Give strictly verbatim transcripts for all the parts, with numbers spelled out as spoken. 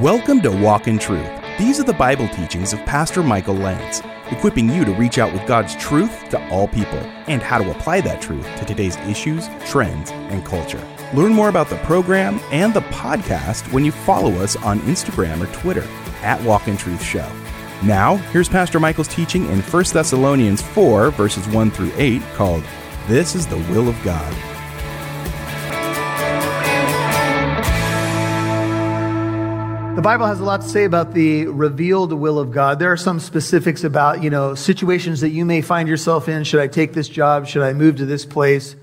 Welcome to Walk in Truth. These are the Bible teachings of Pastor Michael Lance, equipping you to reach out with God's truth to all people and how to apply that truth to today's issues, trends, and culture. Learn more about the program and the podcast when you follow us on Instagram or Twitter at Walk in Truth Show. Now, here's Pastor Michael's teaching in First Thessalonians four, verses one through eight, called, This is the Will of God. The Bible has a lot to say about the revealed will of God. There are some specifics about, you know, situations that you may find yourself in. Should I take this job? Should I move to this place?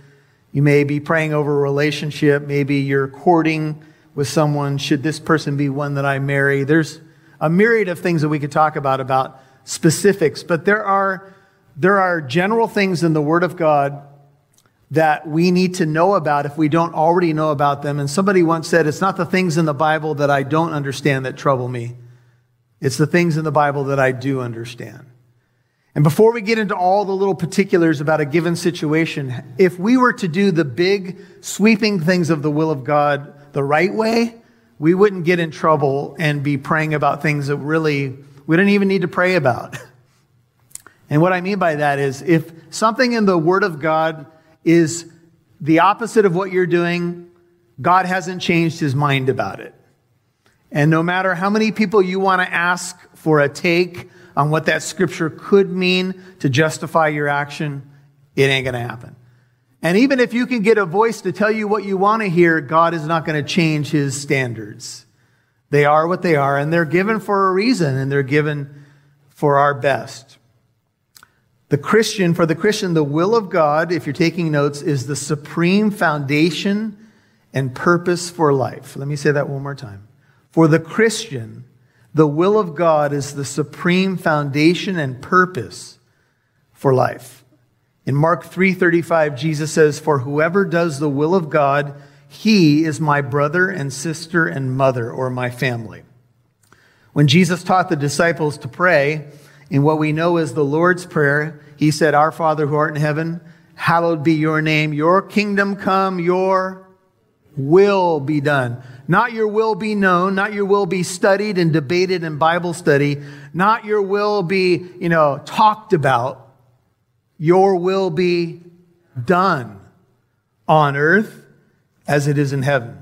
You may be praying over a relationship. Maybe you're courting with someone. Should this person be one that I marry? There's a myriad of things that we could talk about, about specifics. But there are, there are general things in the Word of God that we need to know about if we don't already know about them. And somebody once said, it's not the things in the Bible that I don't understand that trouble me. It's the things in the Bible that I do understand. And before we get into all the little particulars about a given situation, if we were to do the big sweeping things of the will of God the right way, we wouldn't get in trouble and be praying about things that really we don't even need to pray about. And what I mean by that is if something in the Word of God is the opposite of what you're doing, God hasn't changed his mind about it. And no matter how many people you want to ask for a take on what that scripture could mean to justify your action, it ain't going to happen. And even if you can get a voice to tell you what you want to hear, God is not going to change his standards. They are what they are, and they're given for a reason, and they're given for our best. The Christian, for the Christian, the will of God, if you're taking notes, is the supreme foundation and purpose for life. Let me say that one more time. For the Christian, the will of God is the supreme foundation and purpose for life. In Mark three thirty-five, Jesus says, "For whoever does the will of God, he is my brother and sister and mother," or my family. When Jesus taught the disciples to pray, in what we know is the Lord's Prayer, he said, "Our Father who art in heaven, hallowed be your name. Your kingdom come, your will be done." Not your will be known, not your will be studied and debated in Bible study, not your will be, you know, talked about. Your will be done on earth as it is in heaven.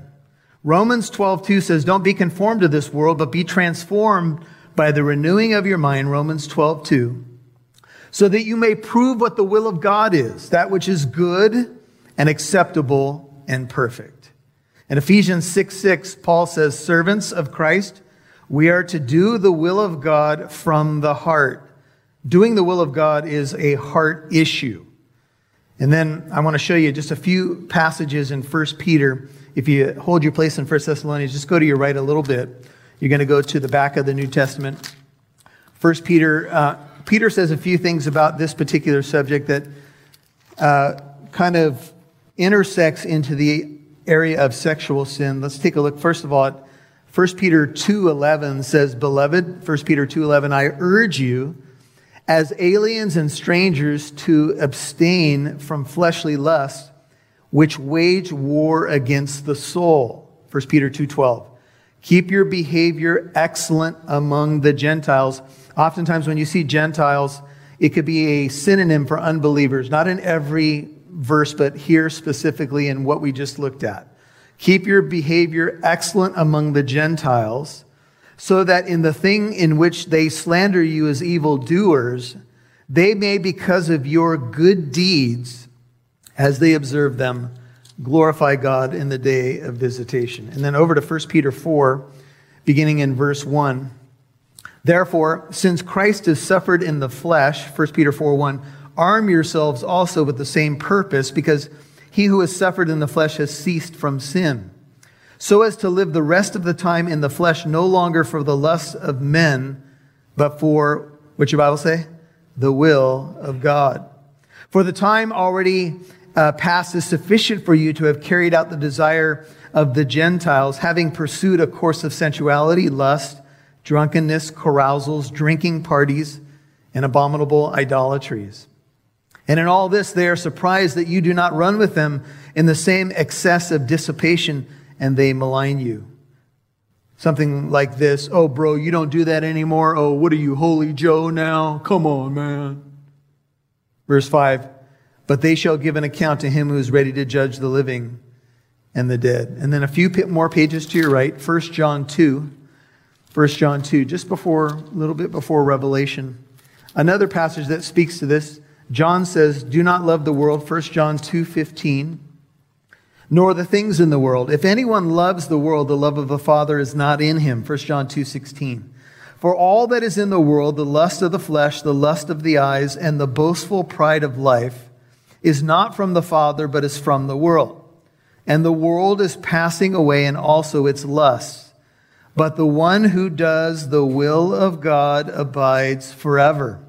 Romans twelve two says, "Don't be conformed to this world, but be transformed by the renewing of your mind," Romans twelve two, "so that you may prove what the will of God is, that which is good and acceptable and perfect." In Ephesians six six, Paul says, "Servants of Christ, we are to do the will of God from the heart." Doing the will of God is a heart issue. And then I want to show you just a few passages in First Peter. If you hold your place in First Thessalonians, just go to your right a little bit. You're going to go to the back of the New Testament. First Peter, uh, Peter says a few things about this particular subject that uh, kind of intersects into the area of sexual sin. Let's take a look, first of all, at First Peter two eleven says, "Beloved," First Peter two eleven, "I urge you as aliens and strangers to abstain from fleshly lusts, which wage war against the soul." First Peter two twelve. "Keep your behavior excellent among the Gentiles." Oftentimes when you see Gentiles, it could be a synonym for unbelievers, not in every verse, but here specifically in what we just looked at. "Keep your behavior excellent among the Gentiles, so that in the thing in which they slander you as evildoers, they may, because of your good deeds, as they observe them, glorify God in the day of visitation." And then over to First Peter four, beginning in verse one. "Therefore, since Christ has suffered in the flesh," First Peter four one, "arm yourselves also with the same purpose, because he who has suffered in the flesh has ceased from sin, so as to live the rest of the time in the flesh no longer for the lusts of men, but for," what's your Bible say? "The will of God. For the time already Uh, past is sufficient for you to have carried out the desire of the Gentiles, having pursued a course of sensuality, lust, drunkenness, carousals, drinking parties, and abominable idolatries. And in all this they are surprised that you do not run with them in the same excess of dissipation, and they malign you." something like this. Oh, bro, you don't do that anymore. Oh, what are you, Holy Joe now? Come on, man. Verse five, but they shall give an account to him who is ready to judge the living and the dead. And then a few more pages to your right, First John two. First John two, just before, a little bit before Revelation. Another passage that speaks to this. John says, do not love the world, First John two fifteen, nor the things in the world. If anyone loves the world, the love of the Father is not in him, First John two sixteen. For all that is in the world, the lust of the flesh, the lust of the eyes, and the boastful pride of life is not from the Father, but is from the world. And the world is passing away, and also its lusts. But the one who does the will of God abides forever.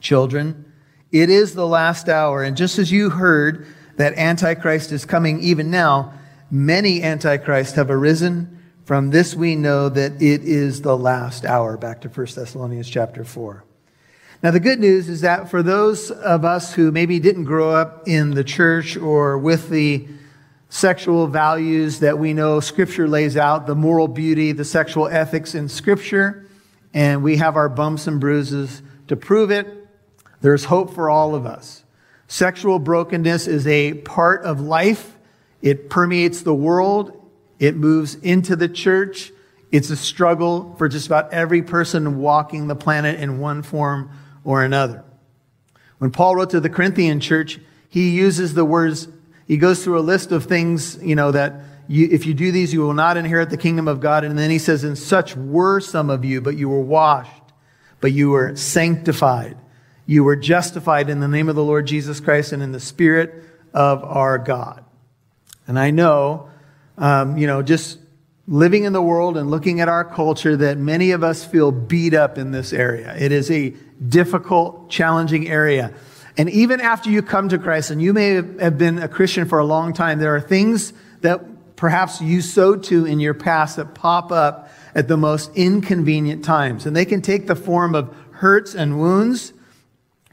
Children, it is the last hour. And just as you heard that Antichrist is coming even now, many Antichrists have arisen. From this we know that it is the last hour. Back to First Thessalonians chapter four. Now the good news is that for those of us who maybe didn't grow up in the church or with the sexual values that we know Scripture lays out, the moral beauty, the sexual ethics in Scripture, and we have our bumps and bruises to prove it, there's hope for all of us. Sexual brokenness is a part of life. It permeates the world. It moves into the church. It's a struggle for just about every person walking the planet in one form or another. When Paul wrote to the Corinthian church, he uses the words. He goes through a list of things, you know, that you, if you do these, you will not inherit the kingdom of God. And then he says, and such were some of you, but you were washed, but you were sanctified. You were justified in the name of the Lord Jesus Christ and in the Spirit of our God. And I know, um, you know, just living in the world and looking at our culture, that many of us feel beat up in this area. It is a difficult, challenging area. And even after you come to Christ, and you may have been a Christian for a long time, there are things that perhaps you sowed to in your past that pop up at the most inconvenient times. And they can take the form of hurts and wounds,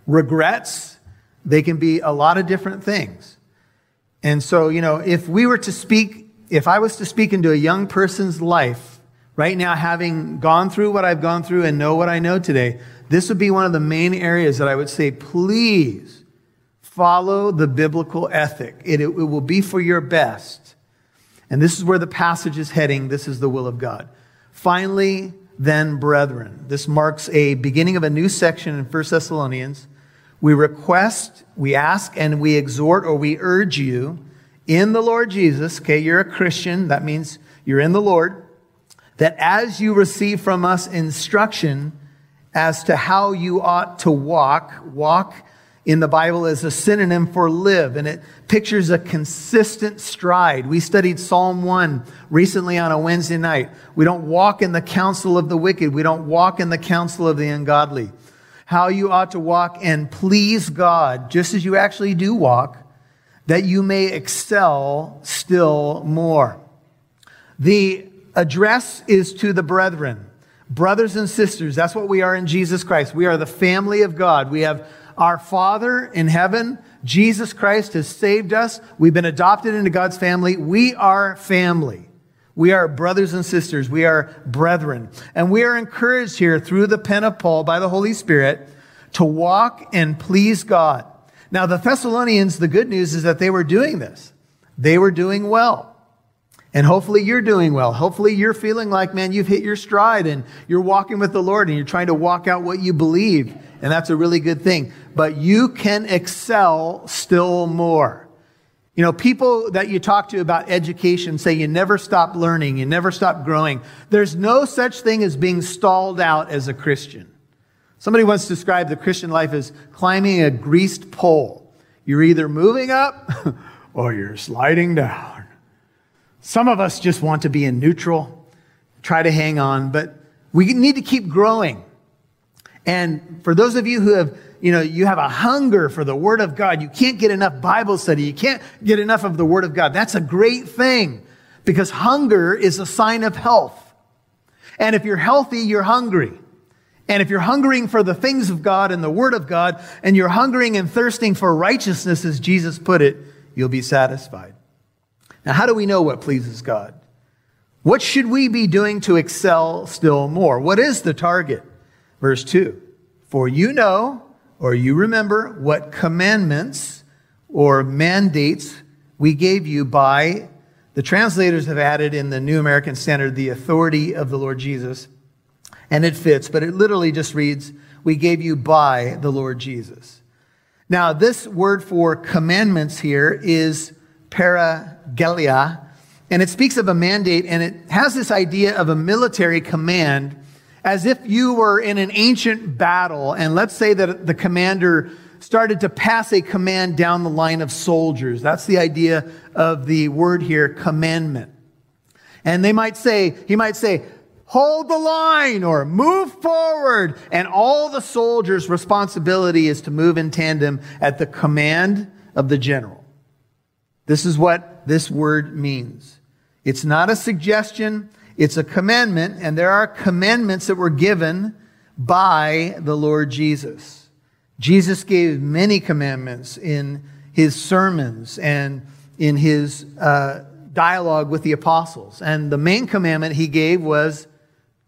regrets. They can be a lot of different things. And so, you know, if we were to speak, if I was to speak into a young person's life right now, having gone through what I've gone through and know what I know today, this would be one of the main areas that I would say, please follow the biblical ethic. It, it will be for your best. And this is where the passage is heading. This is the will of God. Finally, then, brethren, this marks a beginning of a new section in First Thessalonians. We request, we ask, and we exhort, or we urge you in the Lord Jesus. Okay, you're a Christian. That means you're in the Lord. That as you receive from us instruction as to how you ought to walk, walk in the Bible is a synonym for live, and it pictures a consistent stride. We studied Psalm one recently on a Wednesday night. We don't walk in the counsel of the wicked. We don't walk in the counsel of the ungodly. How you ought to walk and please God, just as you actually do walk, that you may excel still more. The address is to the brethren. Brothers and sisters, that's what we are in Jesus Christ. We are the family of God. We have our Father in heaven. Jesus Christ has saved us. We've been adopted into God's family. We are family. We are brothers and sisters. We are brethren. And we are encouraged here through the pen of Paul by the Holy Spirit to walk and please God. Now, the Thessalonians, the good news is that they were doing this. They were doing well. And hopefully you're doing well. Hopefully you're feeling like, man, you've hit your stride and you're walking with the Lord and you're trying to walk out what you believe. And that's a really good thing. But you can excel still more. You know, people that you talk to about education say you never stop learning, you never stop growing. There's no such thing as being stalled out as a Christian. Somebody once described the Christian life as climbing a greased pole. You're either moving up or you're sliding down. Some of us just want to be in neutral, try to hang on, but we need to keep growing. And for those of you who have, you know, you have a hunger for the Word of God, you can't get enough Bible study, you can't get enough of the Word of God. That's a great thing, because hunger is a sign of health. And if you're healthy, you're hungry. And if you're hungering for the things of God and the Word of God, and you're hungering and thirsting for righteousness, as Jesus put it, you'll be satisfied. Now, how do we know what pleases God? What should we be doing to excel still more? What is the target? Verse two, for you know, or you remember, what commandments or mandates we gave you by, the translators have added in the New American Standard, the authority of the Lord Jesus. And it fits, but it literally just reads, we gave you by the Lord Jesus. Now, this word for commandments here is paragelia, and it speaks of a mandate, and it has this idea of a military command, as if you were in an ancient battle, and let's say that the commander started to pass a command down the line of soldiers. That's the idea of the word here, commandment. And they might say, he might say, hold the line or move forward. And all the soldiers' responsibility is to move in tandem at the command of the general. This is what this word means. It's not a suggestion. It's a commandment, and there are commandments that were given by the Lord Jesus. Jesus gave many commandments in his sermons and in his uh, dialogue with the apostles. And the main commandment he gave was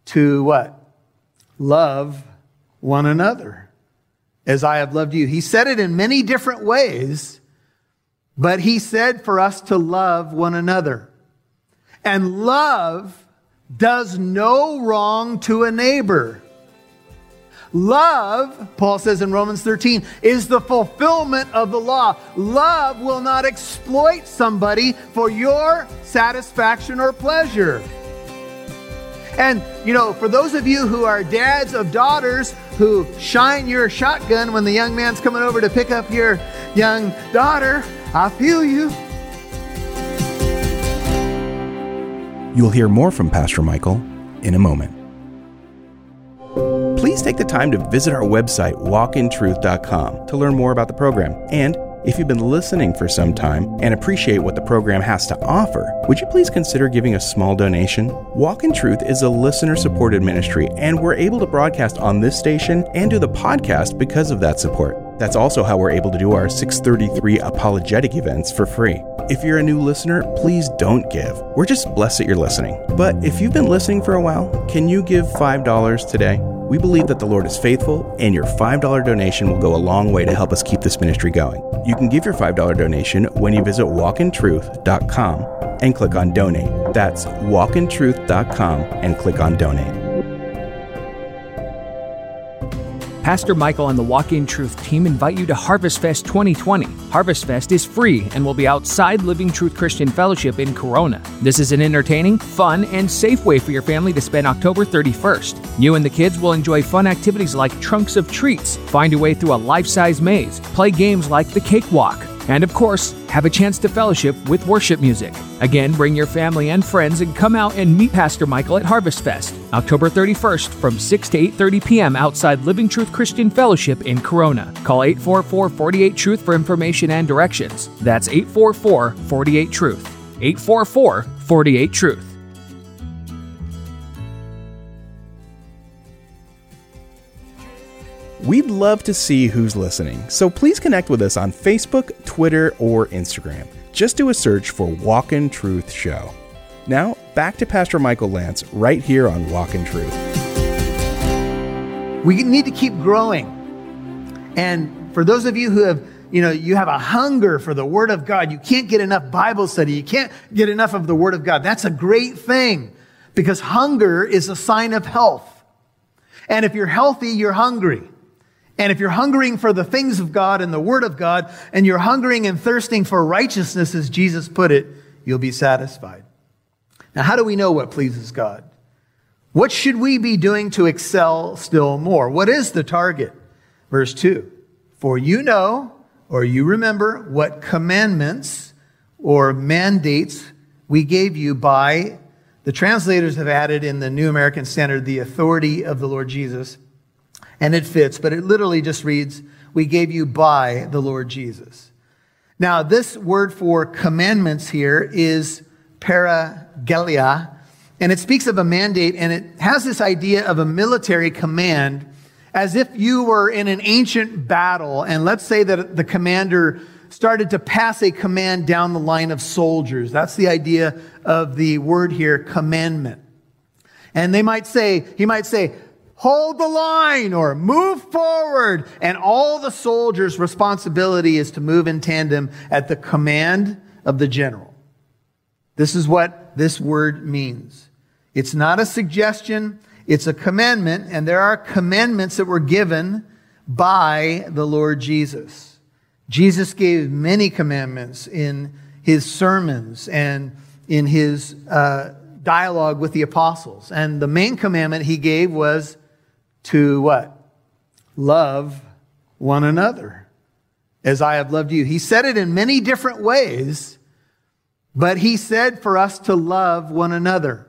to what? Love one another as I have loved you. He said it in many different ways, but he said for us to love one another. And love does no wrong to a neighbor. Love, Paul says in Romans thirteen, is the fulfillment of the law. Love will not exploit somebody for your satisfaction or pleasure. And, you know, for those of you who are dads of daughters who shine your shotgun when the young man's coming over to pick up your young daughter, I feel you. You'll hear more from Pastor Michael in a moment. Please take the time to visit our website, walk in truth dot com, to learn more about the program. And if you've been listening for some time and appreciate what the program has to offer, would you please consider giving a small donation? Walk in Truth is a listener-supported ministry, and we're able to broadcast on this station and do the podcast because of that support. That's also how we're able to do our six thirty-three apologetic events for free. If you're a new listener, please don't give. We're just blessed that you're listening. But if you've been listening for a while, can you give five dollars today? We believe that the Lord is faithful, and your five dollars donation will go a long way to help us keep this ministry going. You can give your five dollars donation when you visit walk in truth dot com and click on Donate. That's walk in truth dot com and click on Donate. Pastor Michael and the Walk in Truth team invite you to Harvest Fest twenty twenty. Harvest Fest is free and will be outside Living Truth Christian Fellowship in Corona. This is an entertaining, fun, and safe way for your family to spend October thirty-first. You and the kids will enjoy fun activities like Trunks of Treats, find your way through a life-size maze, play games like the Cakewalk, and of course, have a chance to fellowship with worship music. Again, bring your family and friends and come out and meet Pastor Michael at Harvest Fest, October thirty-first from six to eight thirty p.m. outside Living Truth Christian Fellowship in Corona. Call eight four four, four eight, TRUTH for information and directions. That's eight four four, four eight, TRUTH. eight four four, four eight, TRUTH. We'd love to see who's listening, so please connect with us on Facebook, Twitter, or Instagram. Just do a search for Walk in Truth Show. Now, back to Pastor Michael Lance right here on Walk in Truth. We need to keep growing. And for those of you who have, you know, you have a hunger for the Word of God, you can't get enough Bible study, you can't get enough of the Word of God. That's a great thing, because hunger is a sign of health. And if you're healthy, you're hungry. And if you're hungering for the things of God and the Word of God, and you're hungering and thirsting for righteousness, as Jesus put it, you'll be satisfied. Now, how do we know what pleases God? What should we be doing to excel still more? What is the target? Verse two, for you know, or you remember, what commandments or mandates we gave you by, the translators have added in the New American Standard, the authority of the Lord Jesus. And it fits, but it literally just reads, we gave you by the Lord Jesus. Now, this word for commandments here is paragelia, and it speaks of a mandate, and it has this idea of a military command, as if you were in an ancient battle, and let's say that the commander started to pass a command down the line of soldiers. That's the idea of the word here, commandment. And they might say, he might say, hold the line or move forward. And all the soldiers' responsibility is to move in tandem at the command of the general. This is what this word means. It's not a suggestion. It's a commandment. And there are commandments that were given by the Lord Jesus. Jesus gave many commandments in his sermons and in his uh, dialogue with the apostles. And the main commandment he gave was to what? Love one another as I have loved you. He said it in many different ways, but he said for us to love one another.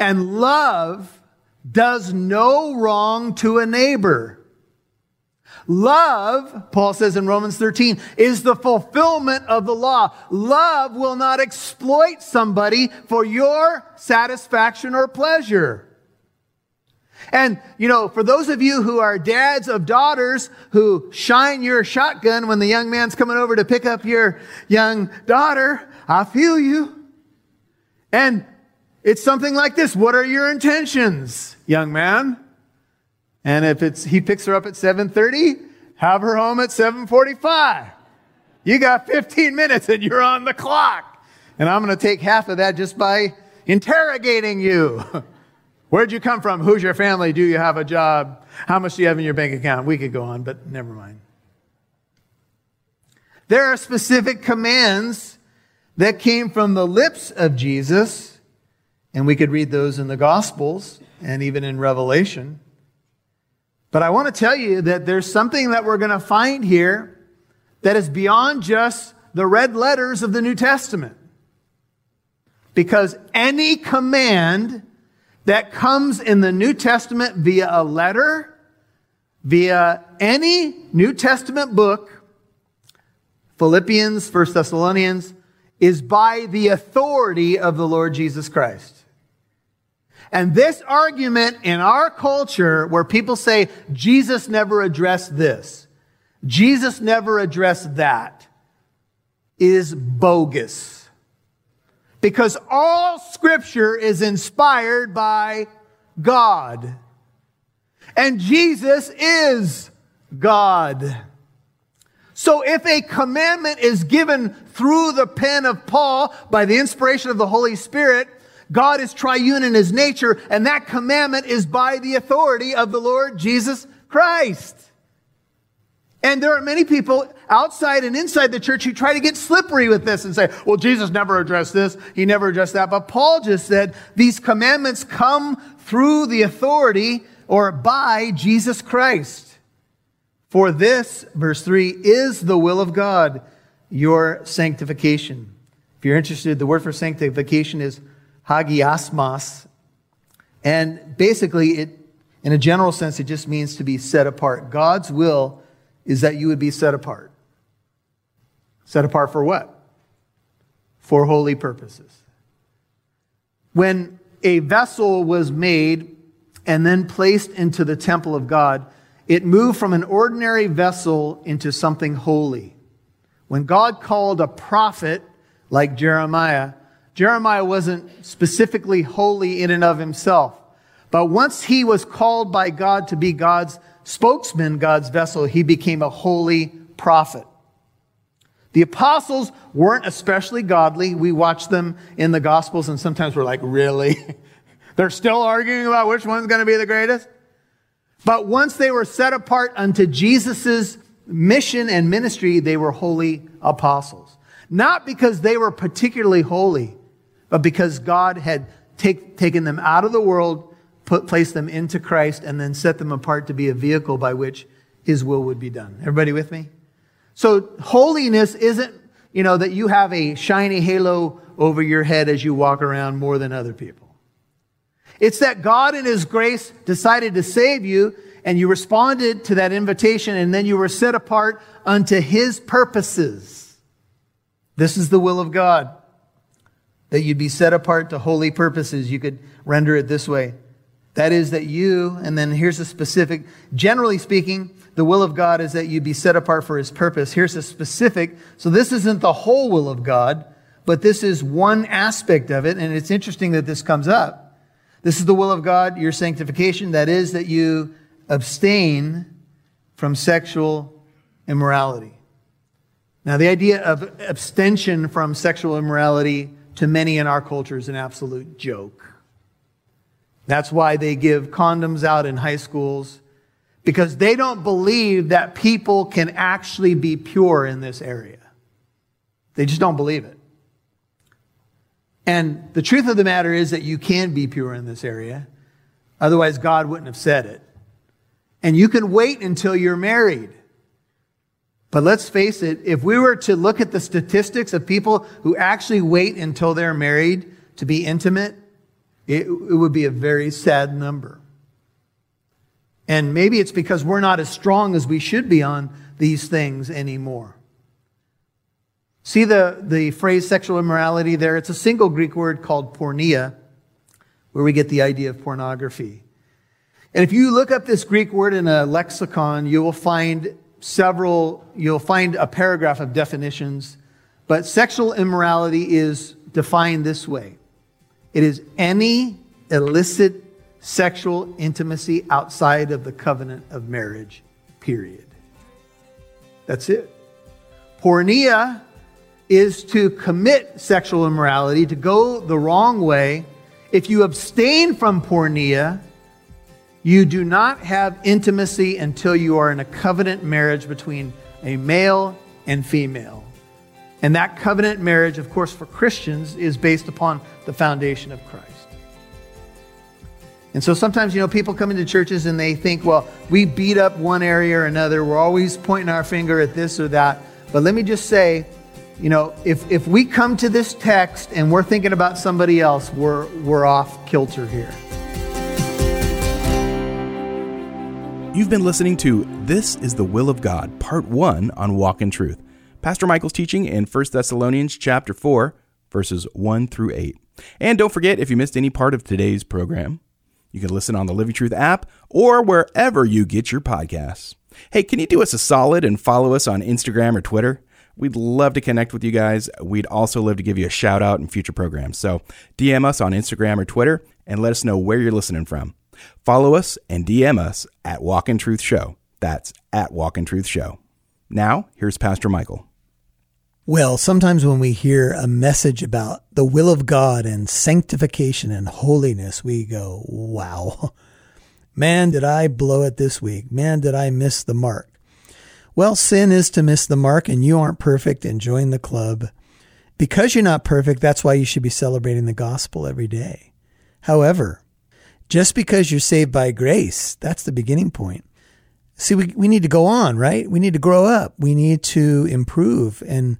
And love does no wrong to a neighbor. Love, Paul says in Romans thirteen, is the fulfillment of the law. Love will not exploit somebody for your satisfaction or pleasure. And, you know, for those of you who are dads of daughters who shine your shotgun when the young man's coming over to pick up your young daughter, I feel you. And it's something like this. What are your intentions, young man? And if it's he picks her up at seven thirty, have her home at seven forty-five. You got fifteen minutes and you're on the clock. And I'm going to take half of that just by interrogating you. Where'd you come from? Who's your family? Do you have a job? How much do you have in your bank account? We could go on, but never mind. There are specific commands that came from the lips of Jesus, and we could read those in the Gospels and even in Revelation. But I want to tell you that there's something that we're going to find here that is beyond just the red letters of the New Testament. Because any command that comes in the New Testament via a letter, via any New Testament book, Philippians, First Thessalonians, is by the authority of the Lord Jesus Christ. And this argument in our culture where people say, Jesus never addressed this, Jesus never addressed that, is bogus. Because all Scripture is inspired by God. And Jesus is God. So if a commandment is given through the pen of Paul by the inspiration of the Holy Spirit, God is triune in his nature, and that commandment is by the authority of the Lord Jesus Christ. And there are many people outside and inside the church who try to get slippery with this and say, well, Jesus never addressed this, he never addressed that. But Paul just said these commandments come through the authority or by Jesus Christ. For this, verse three, is the will of God, your sanctification. If you're interested, the word for sanctification is hagiasmos. And basically, it, in a general sense, it just means to be set apart. God's will is that you would be set apart. Set apart for what? For holy purposes. When a vessel was made and then placed into the temple of God, it moved from an ordinary vessel into something holy. When God called a prophet like Jeremiah, Jeremiah wasn't specifically holy in and of himself. But once he was called by God to be God's spokesman, God's vessel, he became a holy prophet. The apostles weren't especially godly. We watch them in the Gospels and sometimes we're like, really? They're still arguing about which one's going to be the greatest? But once they were set apart unto Jesus' mission and ministry, they were holy apostles. Not because they were particularly holy, but because God had take, taken them out of the world, put, placed them into Christ, and then set them apart to be a vehicle by which his will would be done. Everybody with me? So holiness isn't, you know, that you have a shiny halo over your head as you walk around more than other people. It's that God in his grace decided to save you, and you responded to that invitation, and then you were set apart unto his purposes. This is the will of God, that you'd be set apart to holy purposes. You could render it this way. That is that you, and then here's a specific, generally speaking, the will of God is that you be set apart for his purpose. Here's a specific. So this isn't the whole will of God, but this is one aspect of it. And it's interesting that this comes up. This is the will of God, your sanctification. That is that you abstain from sexual immorality. Now, the idea of abstention from sexual immorality to many in our culture is an absolute joke. That's why they give condoms out in high schools, because they don't believe that people can actually be pure in this area. They just don't believe it. And the truth of the matter is that you can be pure in this area. Otherwise, God wouldn't have said it. And you can wait until you're married. But let's face it, if we were to look at the statistics of people who actually wait until they're married to be intimate, it, it would be a very sad number. And maybe it's because we're not as strong as we should be on these things anymore. See the, the phrase sexual immorality there? It's a single Greek word called pornea, where we get the idea of pornography. And if you look up this Greek word in a lexicon, you will find Several, you'll find a paragraph of definitions, but sexual immorality is defined this way. It is any illicit sexual intimacy outside of the covenant of marriage, period. That's it. Pornea is to commit sexual immorality, to go the wrong way. If you abstain from pornea, you do not have intimacy until you are in a covenant marriage between a male and female. And that covenant marriage, of course, for Christians, is based upon the foundation of Christ. And so sometimes, you know, people come into churches and they think, well, we beat up one area or another. We're always pointing our finger at this or that. But let me just say, you know, if, if we come to this text and we're thinking about somebody else, we're, we're off kilter here. You've been listening to This is the Will of God, Part one on Walk in Truth. Pastor Michael's teaching in First Thessalonians chapter four, verses one through eight. And don't forget, if you missed any part of today's program, you can listen on the Living Truth app or wherever you get your podcasts. Hey, can you do us a solid and follow us on Instagram or Twitter? We'd love to connect with you guys. We'd also love to give you a shout out in future programs. So D M us on Instagram or Twitter and let us know where you're listening from. Follow us and D M us at Walk in Truth Show. That's at Walk in Truth Show. Now, here's Pastor Michael. Well, sometimes when we hear a message about the will of God and sanctification and holiness, we go, wow, man, did I blow it this week? Man, did I miss the mark? Well, sin is to miss the mark, and you aren't perfect, and join the club. Because you're not perfect, that's why you should be celebrating the gospel every day. However, just because you're saved by grace, that's the beginning point. See, we, we need to go on, right? We need to grow up. We need to improve. And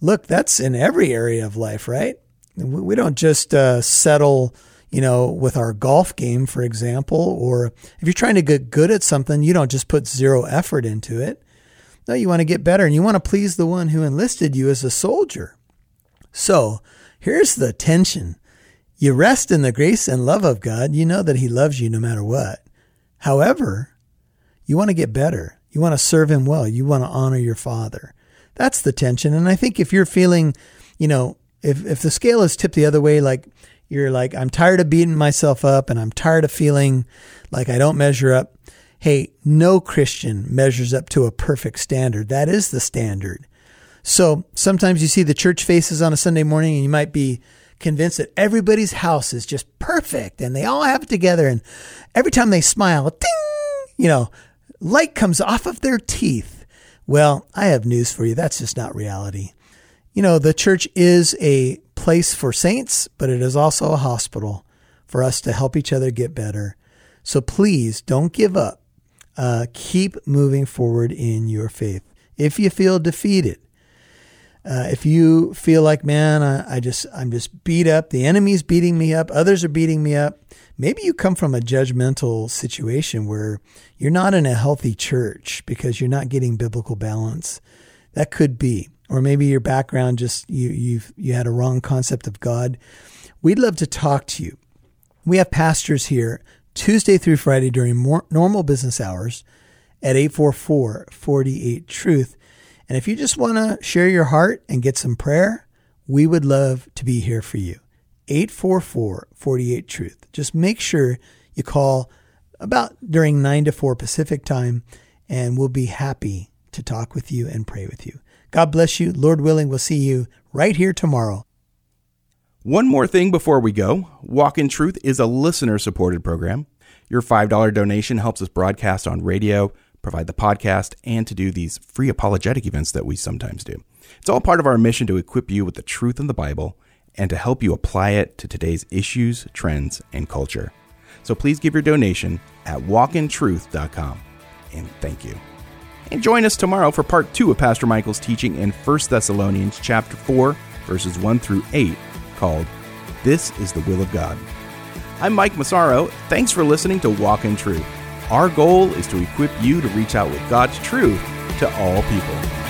look, that's in every area of life, right? We don't just uh, settle, you know, with our golf game, for example, or if you're trying to get good at something, you don't just put zero effort into it. No, you want to get better, and you want to please the one who enlisted you as a soldier. So here's the tension. You rest in the grace and love of God. You know that he loves you no matter what. However, you want to get better. You want to serve him well. You want to honor your father. That's the tension. And I think if you're feeling, you know, if, if the scale is tipped the other way, like you're like, I'm tired of beating myself up and I'm tired of feeling like I don't measure up. Hey, no Christian measures up to a perfect standard. That is the standard. So sometimes you see the church faces on a Sunday morning and you might be convinced that everybody's house is just perfect and they all have it together. And every time they smile, ding, you know, light comes off of their teeth. Well, I have news for you. That's just not reality. You know, the church is a place for saints, but it is also a hospital for us to help each other get better. So please don't give up. Uh, keep moving forward in your faith. If you feel defeated, Uh, if you feel like, man, I, I just, I'm just beat up. The enemy's beating me up. Others are beating me up. Maybe you come from a judgmental situation where you're not in a healthy church because you're not getting biblical balance. That could be. Or maybe your background just, you, you've, you had a wrong concept of God. We'd love to talk to you. We have pastors here Tuesday through Friday during more normal business hours. at eight four four, four eight, TRUTH. And if you just want to share your heart and get some prayer, we would love to be here for you. eight four four, four eight, TRUTH. Just make sure you call about during nine to four Pacific time, and we'll be happy to talk with you and pray with you. God bless you. Lord willing, we'll see you right here tomorrow. One more thing before we go. Walk in Truth is a listener-supported program. Your five dollar donation helps us broadcast on radio, provide the podcast, and to do these free apologetic events that we sometimes do. It's all part of our mission to equip you with the truth in the Bible and to help you apply it to today's issues, trends, and culture. So please give your donation at walk in truth dot com. And thank you. And join us tomorrow for part two of Pastor Michael's teaching in First Thessalonians chapter four, verses one through eight, called This is the Will of God. I'm Mike Massaro. Thanks for listening to Walk in Truth. Our goal is to equip you to reach out with God's truth to all people.